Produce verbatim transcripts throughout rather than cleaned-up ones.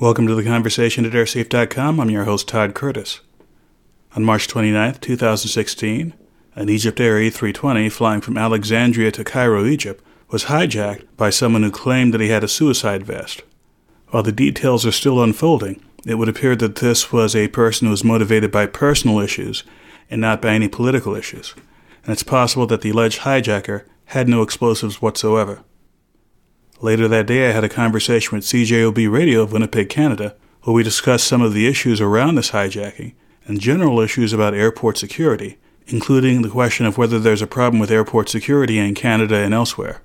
Welcome to The Conversation at airsafe dot com. I'm your host, Todd Curtis. On March twenty-ninth, two thousand sixteen, an EgyptAir A three twenty flying from Alexandria to Cairo, Egypt, was hijacked by someone who claimed that he had a suicide vest. While the details are still unfolding, it would appear that this was a person who was motivated by personal issues and not by any political issues, and it's possible that the alleged hijacker had no explosives whatsoever. Later that day, I had a conversation with C J O B Radio of Winnipeg, Canada, where we discussed some of the issues around this hijacking and general issues about airport security, including the question of whether there's a problem with airport security in Canada and elsewhere.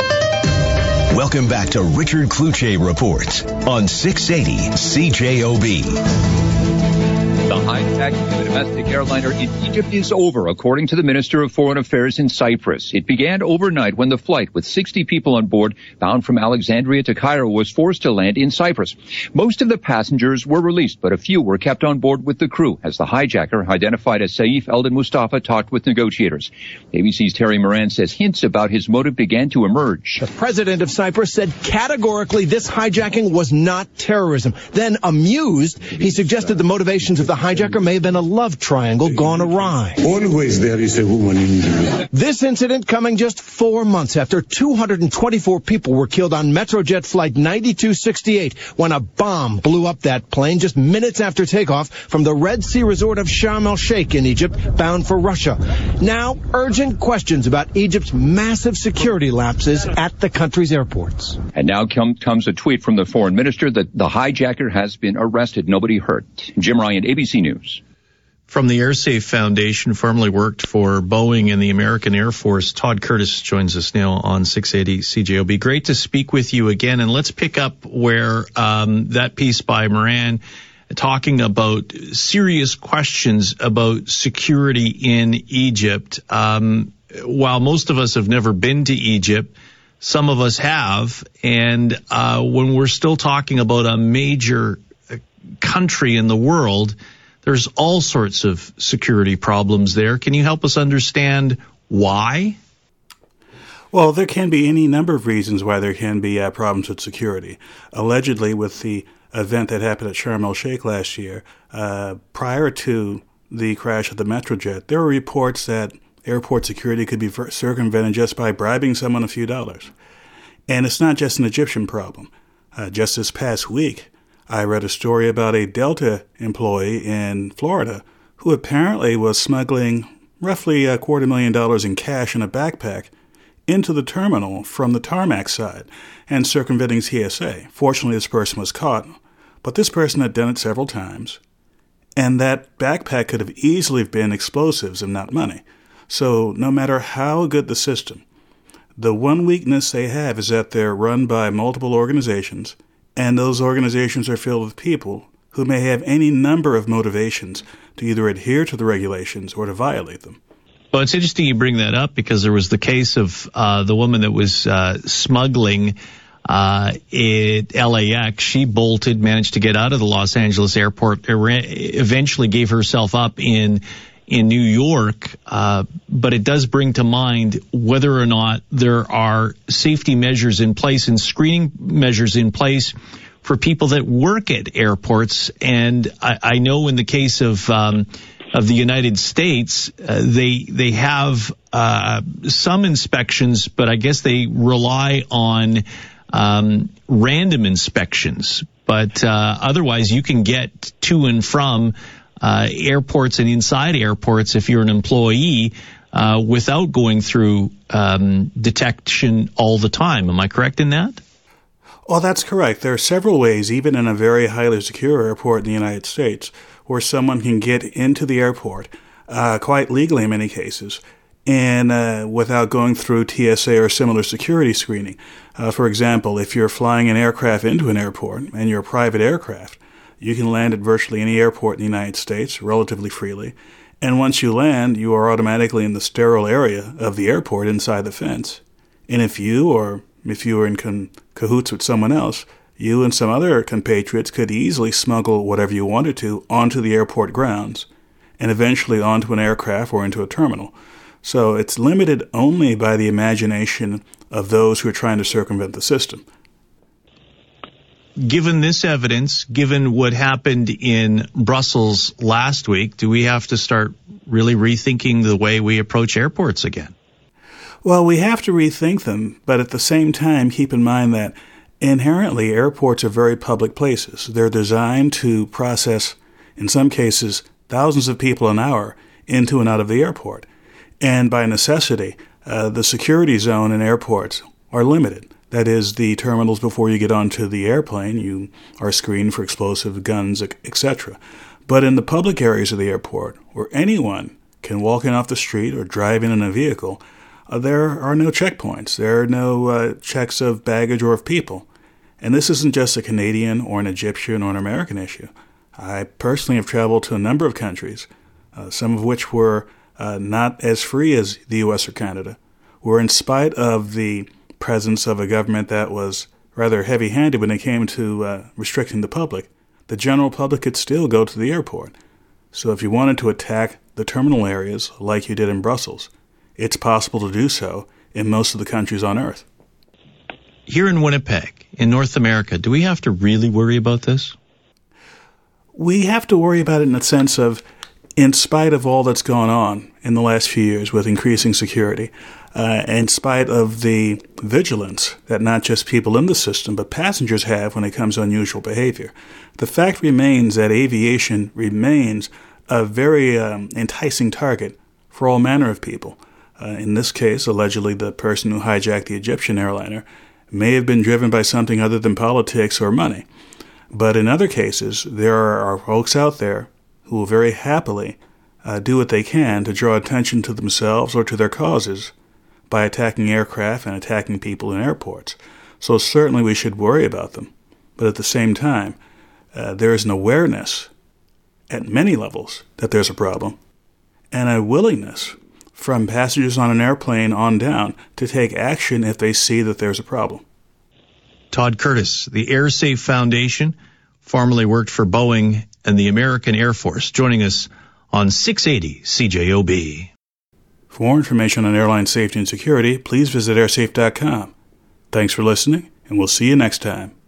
Welcome back to Richard Cloutier Reports on six eighty C J O B. The hijack of a domestic airliner in Egypt is over, according to the Minister of Foreign Affairs in Cyprus. It began overnight when the flight with sixty people on board, bound from Alexandria to Cairo, was forced to land in Cyprus. Most of the passengers were released, but a few were kept on board with the crew as the hijacker, identified as Saif Eldin Mustafa, talked with negotiators. A B C's Terry Moran says hints about his motive began to emerge. The president of Cyprus said categorically this hijacking was not terrorism. Then, amused, he suggested the motivations of the hijacker may have been a love triangle gone awry. Always there is a woman in Egypt. This incident coming just four months after two hundred twenty-four people were killed on Metrojet flight ninety-two sixty-eight when a bomb blew up that plane just minutes after takeoff from the Red Sea resort of Sharm el-Sheikh in Egypt, bound for Russia. Now, urgent questions about Egypt's massive security lapses at the country's airports. And now come, comes a tweet from the foreign minister that the hijacker has been arrested. Nobody hurt. Jim Ryan, A B C News. From the Airsafe Foundation, formerly worked for Boeing and the American Air Force, Todd Curtis joins us now on six eighty C J O B. Great to speak with you again, and let's pick up where um, that piece by Moran talking about serious questions about security in Egypt. Um, while most of us have never been to Egypt, some of us have, and uh, when we're still talking about a major country in the world, there's all sorts of security problems there. Can you help us understand why? Well, there can be any number of reasons why there can be uh, problems with security. Allegedly, with the event that happened at Sharm el-Sheikh last year, uh, prior to the crash of the Metrojet, there were reports that airport security could be circumvented just by bribing someone a few dollars. And it's not just an Egyptian problem. Uh, just this past week, I read a story about a Delta employee in Florida who apparently was smuggling roughly a quarter million dollars in cash in a backpack into the terminal from the tarmac side and circumventing T S A. Fortunately, this person was caught, but this person had done it several times, and that backpack could have easily been explosives and not money. So no matter how good the system, the one weakness they have is that they're run by multiple organizations, and those organizations are filled with people who may have any number of motivations to either adhere to the regulations or to violate them. Well, it's interesting you bring that up, because there was the case of uh, the woman that was uh, smuggling uh, at L A X. She bolted, managed to get out of the Los Angeles airport, eventually gave herself up in in New York. Uh, but it does bring to mind whether or not there are safety measures in place and screening measures in place for people that work at airports. And I, I know in the case of um, of the United States, uh, they they have uh, some inspections, but I guess they rely on um, random inspections. But uh, otherwise, you can get to and from Uh, airports and inside airports if you're an employee uh, without going through um, detection all the time. Am I correct in that? Well, that's correct. There are several ways, even in a very highly secure airport in the United States, where someone can get into the airport uh, quite legally in many cases and uh, without going through T S A or similar security screening. Uh, for example, if you're flying an aircraft into an airport and you're a private aircraft, you can land at virtually any airport in the United States relatively freely. And once you land, you are automatically in the sterile area of the airport inside the fence. And if you or if you were in con- cahoots with someone else, you and some other compatriots could easily smuggle whatever you wanted to onto the airport grounds and eventually onto an aircraft or into a terminal. So it's limited only by the imagination of those who are trying to circumvent the system. given this evidence, given what happened in Brussels last week, do we have to start really rethinking the way we approach airports again? Well, we have to rethink them, but at the same time, keep in mind that inherently airports are very public places. They're designed to process, in some cases, thousands of people an hour into and out of the airport. And by necessity, uh, the security zone in airports are limited. That is, the terminals before you get onto the airplane, you are screened for explosive guns, et cetera. But in the public areas of the airport, where anyone can walk in off the street or drive in in a vehicle, uh, there are no checkpoints. There are no uh, checks of baggage or of people. And this isn't just a Canadian or an Egyptian or an American issue. I personally have traveled to a number of countries, uh, some of which were uh, not as free as the U S or Canada, where in spite of the presence of a government that was rather heavy-handed when it came to uh, restricting the public, the general public could still go to the airport. So if you wanted to attack the terminal areas like you did in Brussels, it's possible to do so in most of the countries on Earth. Here in Winnipeg, in North America, do we have to really worry about this? We have to worry about it in the sense of, in spite of all that's gone on in the last few years with increasing security, uh, in spite of the vigilance that not just people in the system but passengers have when it comes to unusual behavior, the fact remains that aviation remains a very um, enticing target for all manner of people. Uh, in this case, allegedly the person who hijacked the Egyptian airliner may have been driven by something other than politics or money. But in other cases, there are folks out there who will very happily uh, do what they can to draw attention to themselves or to their causes by attacking aircraft and attacking people in airports. So certainly we should worry about them. But at the same time, uh, there is an awareness at many levels that there's a problem, and a willingness from passengers on an airplane on down to take action if they see that there's a problem. Todd Curtis, the Airsafe Foundation, formerly worked for Boeing and the American Air Force, joining us on six eighty C J O B. For more information on airline safety and security, please visit airsafe dot com. Thanks for listening, and we'll see you next time.